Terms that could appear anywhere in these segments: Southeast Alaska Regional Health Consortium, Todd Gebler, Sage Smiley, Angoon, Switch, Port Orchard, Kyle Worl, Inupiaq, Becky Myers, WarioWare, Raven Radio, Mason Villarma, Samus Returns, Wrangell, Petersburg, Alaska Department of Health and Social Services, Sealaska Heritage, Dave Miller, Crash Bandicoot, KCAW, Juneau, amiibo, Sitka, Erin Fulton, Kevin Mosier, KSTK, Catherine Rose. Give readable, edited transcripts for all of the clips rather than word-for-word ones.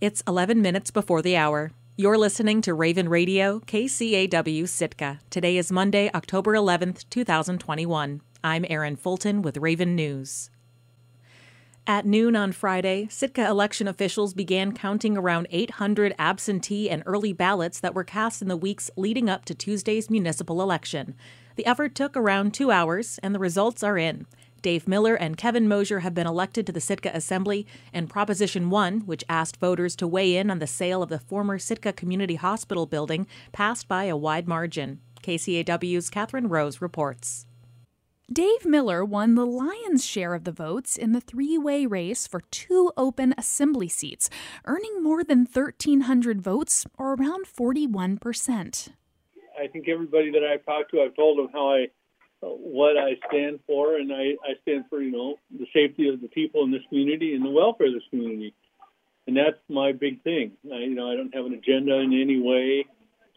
It's 11 minutes before the hour. You're listening to Raven Radio, KCAW Sitka. Today is Monday, October 11th, 2021. I'm Erin Fulton with Raven News. At noon on Friday, Sitka election officials began counting around 800 absentee and early ballots that were cast in the weeks leading up to Tuesday's municipal election. The effort took around 2 hours, and the results are in. Dave Miller and Kevin Mosier have been elected to the Sitka Assembly, and Proposition 1, which asked voters to weigh in on the sale of the former Sitka Community Hospital building, passed by a wide margin. KCAW's Catherine Rose reports. Dave Miller won the lion's share of the votes in the three-way race for two open assembly seats, earning more than 1,300 votes, or around 41%. I think everybody that I've talked to, I've told them what I stand for, and I stand for, the safety of the people in this community and the welfare of this community. And that's my big thing. I don't have an agenda in any way.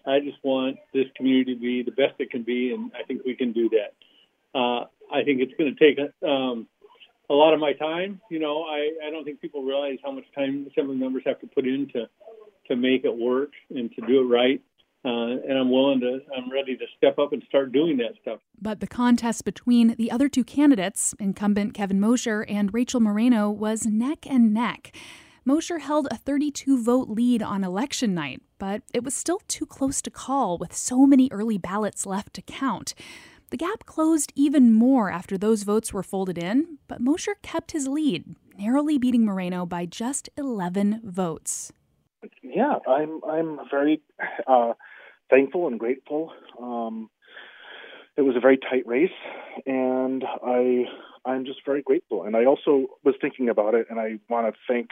I just want this community to be the best it can be, and I think we can do that. I think it's going to take a lot of my time. I don't think people realize how much time assembly members have to put in to make it work and to do it right. And I'm ready to step up and start doing that stuff. But the contest between the other two candidates, incumbent Kevin Mosier and Rachel Moreno, was neck and neck. Mosier held a 32-vote lead on election night, but it was still too close to call with so many early ballots left to count. The gap closed even more after those votes were folded in, but Mosher kept his lead, narrowly beating Moreno by just 11 votes. Yeah, I'm very thankful and grateful. It was a very tight race, and I'm just very grateful. And I also was thinking about it, and I want to thank,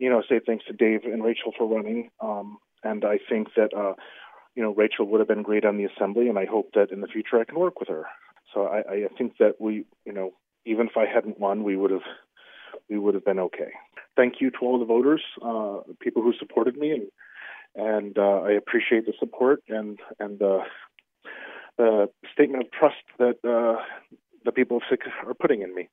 say thanks to Dave and Rachel for running. And I think that Rachel would have been great on the assembly, and I hope that in the future I can work with her. So I think that we, even if I hadn't won, we would have been okay. Thank you to all the voters, people who supported me, and I appreciate the support and the statement of trust that the people of Sitka are putting in me.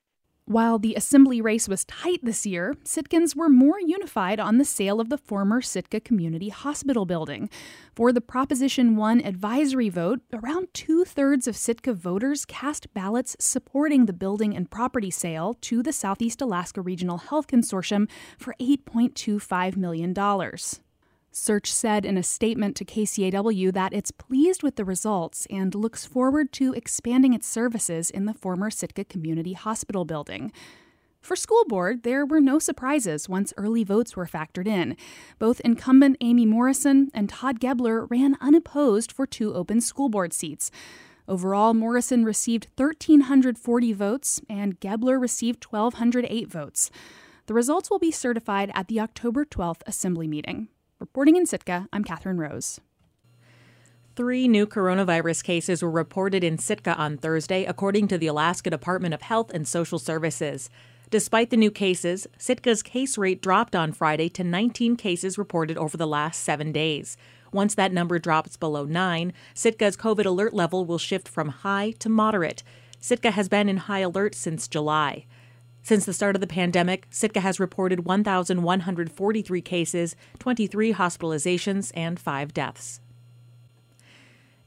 While the assembly race was tight this year, Sitkans were more unified on the sale of the former Sitka Community Hospital building. For the Proposition 1 advisory vote, around two-thirds of Sitka voters cast ballots supporting the building and property sale to the Southeast Alaska Regional Health Consortium for $8.25 million. Search said in a statement to KCAW that it's pleased with the results and looks forward to expanding its services in the former Sitka Community Hospital building. For school board, there were no surprises once early votes were factored in. Both incumbent Amy Morrison and Todd Gebler ran unopposed for two open school board seats. Overall, Morrison received 1,340 votes and Gebler received 1,208 votes. The results will be certified at the October 12th assembly meeting. Reporting in Sitka, I'm Catherine Rose. 3 new coronavirus cases were reported in Sitka on Thursday, according to the Alaska Department of Health and Social Services. Despite the new cases, Sitka's case rate dropped on Friday to 19 cases reported over the last 7 days. Once that number drops below 9, Sitka's COVID alert level will shift from high to moderate. Sitka has been in high alert since July. Since the start of the pandemic, Sitka has reported 1,143 cases, 23 hospitalizations, and 5 deaths.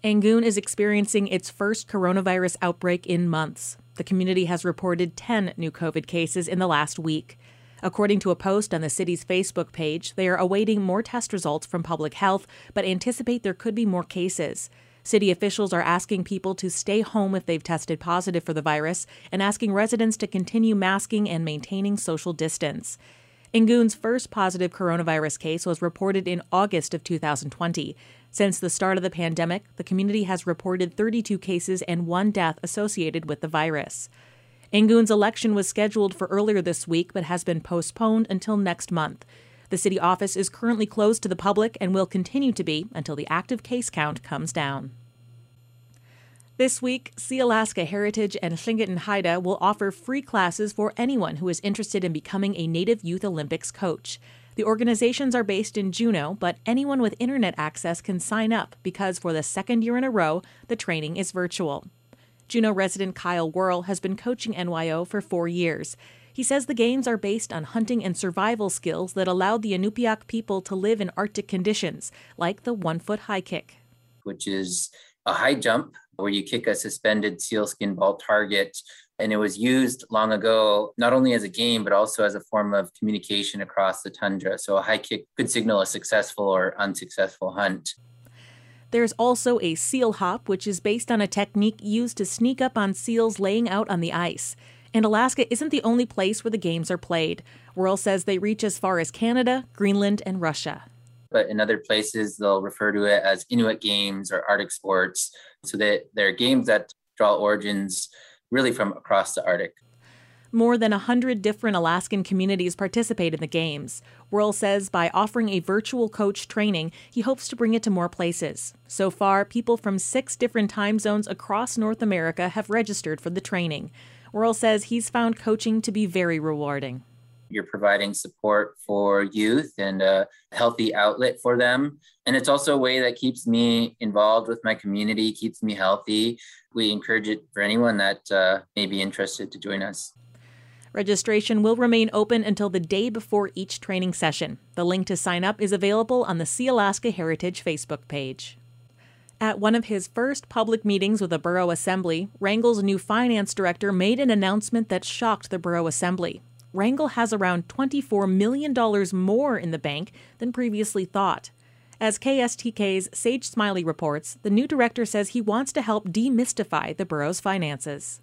Angoon is experiencing its first coronavirus outbreak in months. The community has reported 10 new COVID cases in the last week. According to a post on the city's Facebook page, they are awaiting more test results from public health, but anticipate there could be more cases. City officials are asking people to stay home if they've tested positive for the virus and asking residents to continue masking and maintaining social distance. Angoon's first positive coronavirus case was reported in August of 2020. Since the start of the pandemic, the community has reported 32 cases and 1 death associated with the virus. Angoon's election was scheduled for earlier this week but has been postponed until next month. The city office is currently closed to the public and will continue to be until the active case count comes down. This week, Sealaska Heritage and Hlingit and Haida will offer free classes for anyone who is interested in becoming a Native Youth Olympics coach. The organizations are based in Juneau, but anyone with internet access can sign up because for the second year in a row, the training is virtual. Juneau resident Kyle Worl has been coaching NYO for 4 years. He says the games are based on hunting and survival skills that allowed the Inupiaq people to live in Arctic conditions, like the 1-foot high kick, which is a high jump where you kick a suspended sealskin ball target. And it was used long ago, not only as a game, but also as a form of communication across the tundra. So a high kick could signal a successful or unsuccessful hunt. There's also a seal hop, which is based on a technique used to sneak up on seals laying out on the ice. And Alaska isn't the only place where the games are played. Worl says they reach as far as Canada, Greenland, and Russia. But in other places, they'll refer to it as Inuit games or Arctic sports. So they're games that draw origins really from across the Arctic. More than 100 different Alaskan communities participate in the games. Worl says by offering a virtual coach training, he hopes to bring it to more places. So far, people from 6 different time zones across North America have registered for the training. Worl says he's found coaching to be very rewarding. You're providing support for youth and a healthy outlet for them. And it's also a way that keeps me involved with my community, keeps me healthy. We encourage it for anyone that may be interested to join us. Registration will remain open until the day before each training session. The link to sign up is available on the Sealaska Heritage Facebook page. At one of his first public meetings with the Borough Assembly, Wrangell's new finance director made an announcement that shocked the Borough Assembly. Wrangell has around $24 million more in the bank than previously thought. As KSTK's Sage Smiley reports, the new director says he wants to help demystify the borough's finances.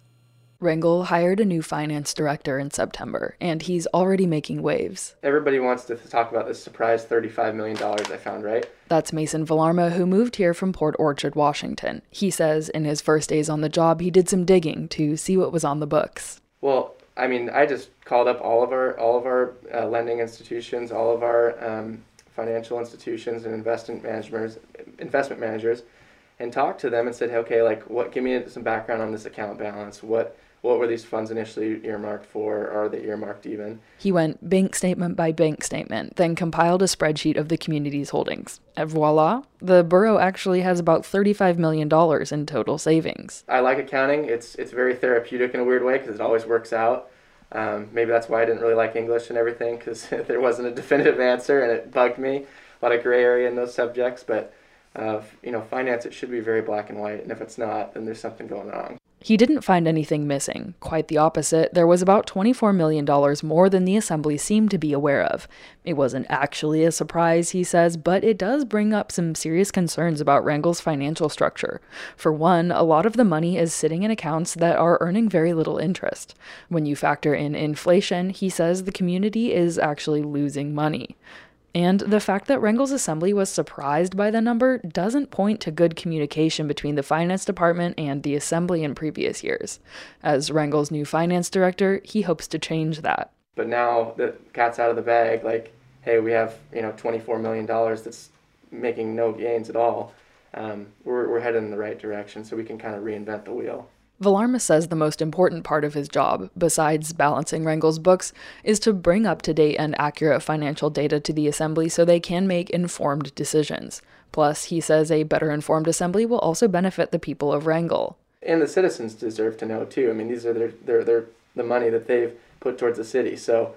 Wrangell hired a new finance director in September, and he's already making waves. Everybody wants to talk about this surprise $35 million I found, right? That's Mason Villarma, who moved here from Port Orchard, Washington. He says in his first days on the job, he did some digging to see what was on the books. Well, I mean, I just called up all of our lending institutions, all of our financial institutions and investment managers, and talked to them and said, hey, okay, give me some background on this account balance. What were these funds initially earmarked for? Are they earmarked even? He went bank statement by bank statement, then compiled a spreadsheet of the community's holdings. And voila, the borough actually has about $35 million in total savings. I like accounting. It's very therapeutic in a weird way because it always works out. Maybe that's why I didn't really like English and everything, because there wasn't a definitive answer and it bugged me. A lot of gray area in those subjects, but finance, it should be very black and white. And if it's not, then there's something going wrong. He didn't find anything missing. Quite the opposite. There was about $24 million more than the Assembly seemed to be aware of. It wasn't actually a surprise, he says, but it does bring up some serious concerns about Wrangell's financial structure. For one, a lot of the money is sitting in accounts that are earning very little interest. When you factor in inflation, he says the community is actually losing money. And the fact that Wrangell's Assembly was surprised by the number doesn't point to good communication between the Finance Department and the Assembly in previous years. As Wrangell's new Finance Director, he hopes to change that. But now the cat's out of the bag, hey, we have, $24 million that's making no gains at all. We're headed in the right direction, so we can kind of reinvent the wheel. Villarma says the most important part of his job, besides balancing Wrangell's books, is to bring up-to-date and accurate financial data to the Assembly so they can make informed decisions. Plus, he says a better informed Assembly will also benefit the people of Wrangell. And the citizens deserve to know, too. I mean, these are the money that they've put towards the city. So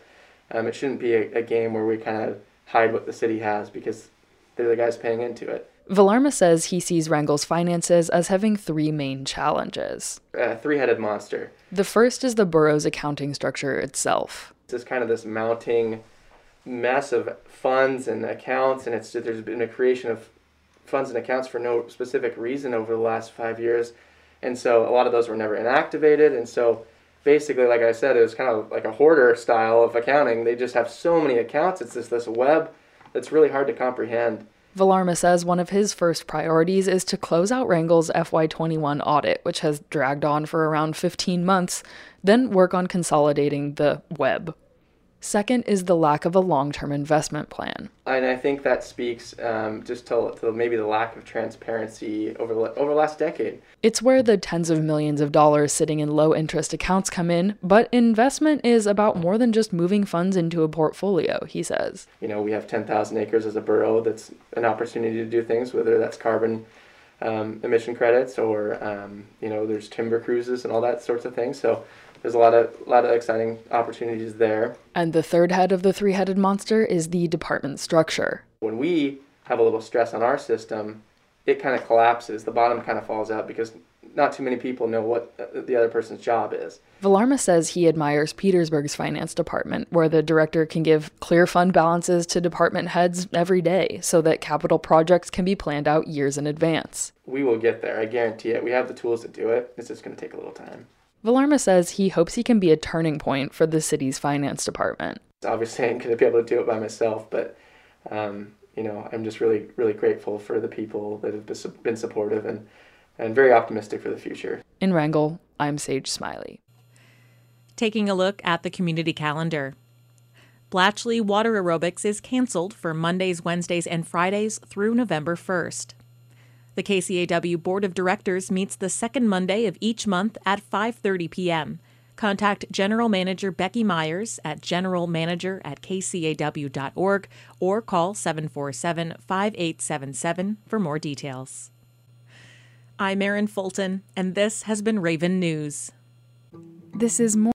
it shouldn't be a game where we kind of hide what the city has, because they're the guys paying into it. Villarma says he sees Wrangell's finances as having 3 main challenges. A 3-headed monster. The first is the borough's accounting structure itself. It's kind of this mounting mess of funds and accounts, and there's been a creation of funds and accounts for no specific reason over the last 5 years. And so a lot of those were never inactivated. And so basically, like I said, it was kind of like a hoarder style of accounting. They just have so many accounts. It's this web that's really hard to comprehend. Villarma says one of his first priorities is to close out Wrangell's FY21 audit, which has dragged on for around 15 months, then work on consolidating the web. Second is the lack of a long-term investment plan. And I think that speaks just to maybe the lack of transparency over the last decade. It's where the tens of millions of dollars sitting in low-interest accounts come in, but investment is about more than just moving funds into a portfolio, he says. We have 10,000 acres as a borough. That's an opportunity to do things, whether that's carbon emission credits or, there's timber cruises and all that sorts of things. So There's a lot of exciting opportunities there. And the third head of the three-headed monster is the department structure. When we have a little stress on our system, it kind of collapses. The bottom kind of falls out because not too many people know what the other person's job is. Villarma says he admires Petersburg's finance department, where the director can give clear fund balances to department heads every day so that capital projects can be planned out years in advance. We will get there, I guarantee it. We have the tools to do it. It's just going to take a little time. Villarma says he hopes he can be a turning point for the city's finance department. Obviously, I'm going to be able to do it by myself, but I'm just really, really grateful for the people that have been supportive and very optimistic for the future. In Wrangell, I'm Sage Smiley. Taking a look at the community calendar. Blatchley Water Aerobics is canceled for Mondays, Wednesdays, and Fridays through November 1st. The KCAW Board of Directors meets the second Monday of each month at 5:30 p.m. Contact General Manager Becky Myers at generalmanager@kcaw.org or call 747-5877 for more details. I'm Erin Fulton, and this has been Raven News. This is more.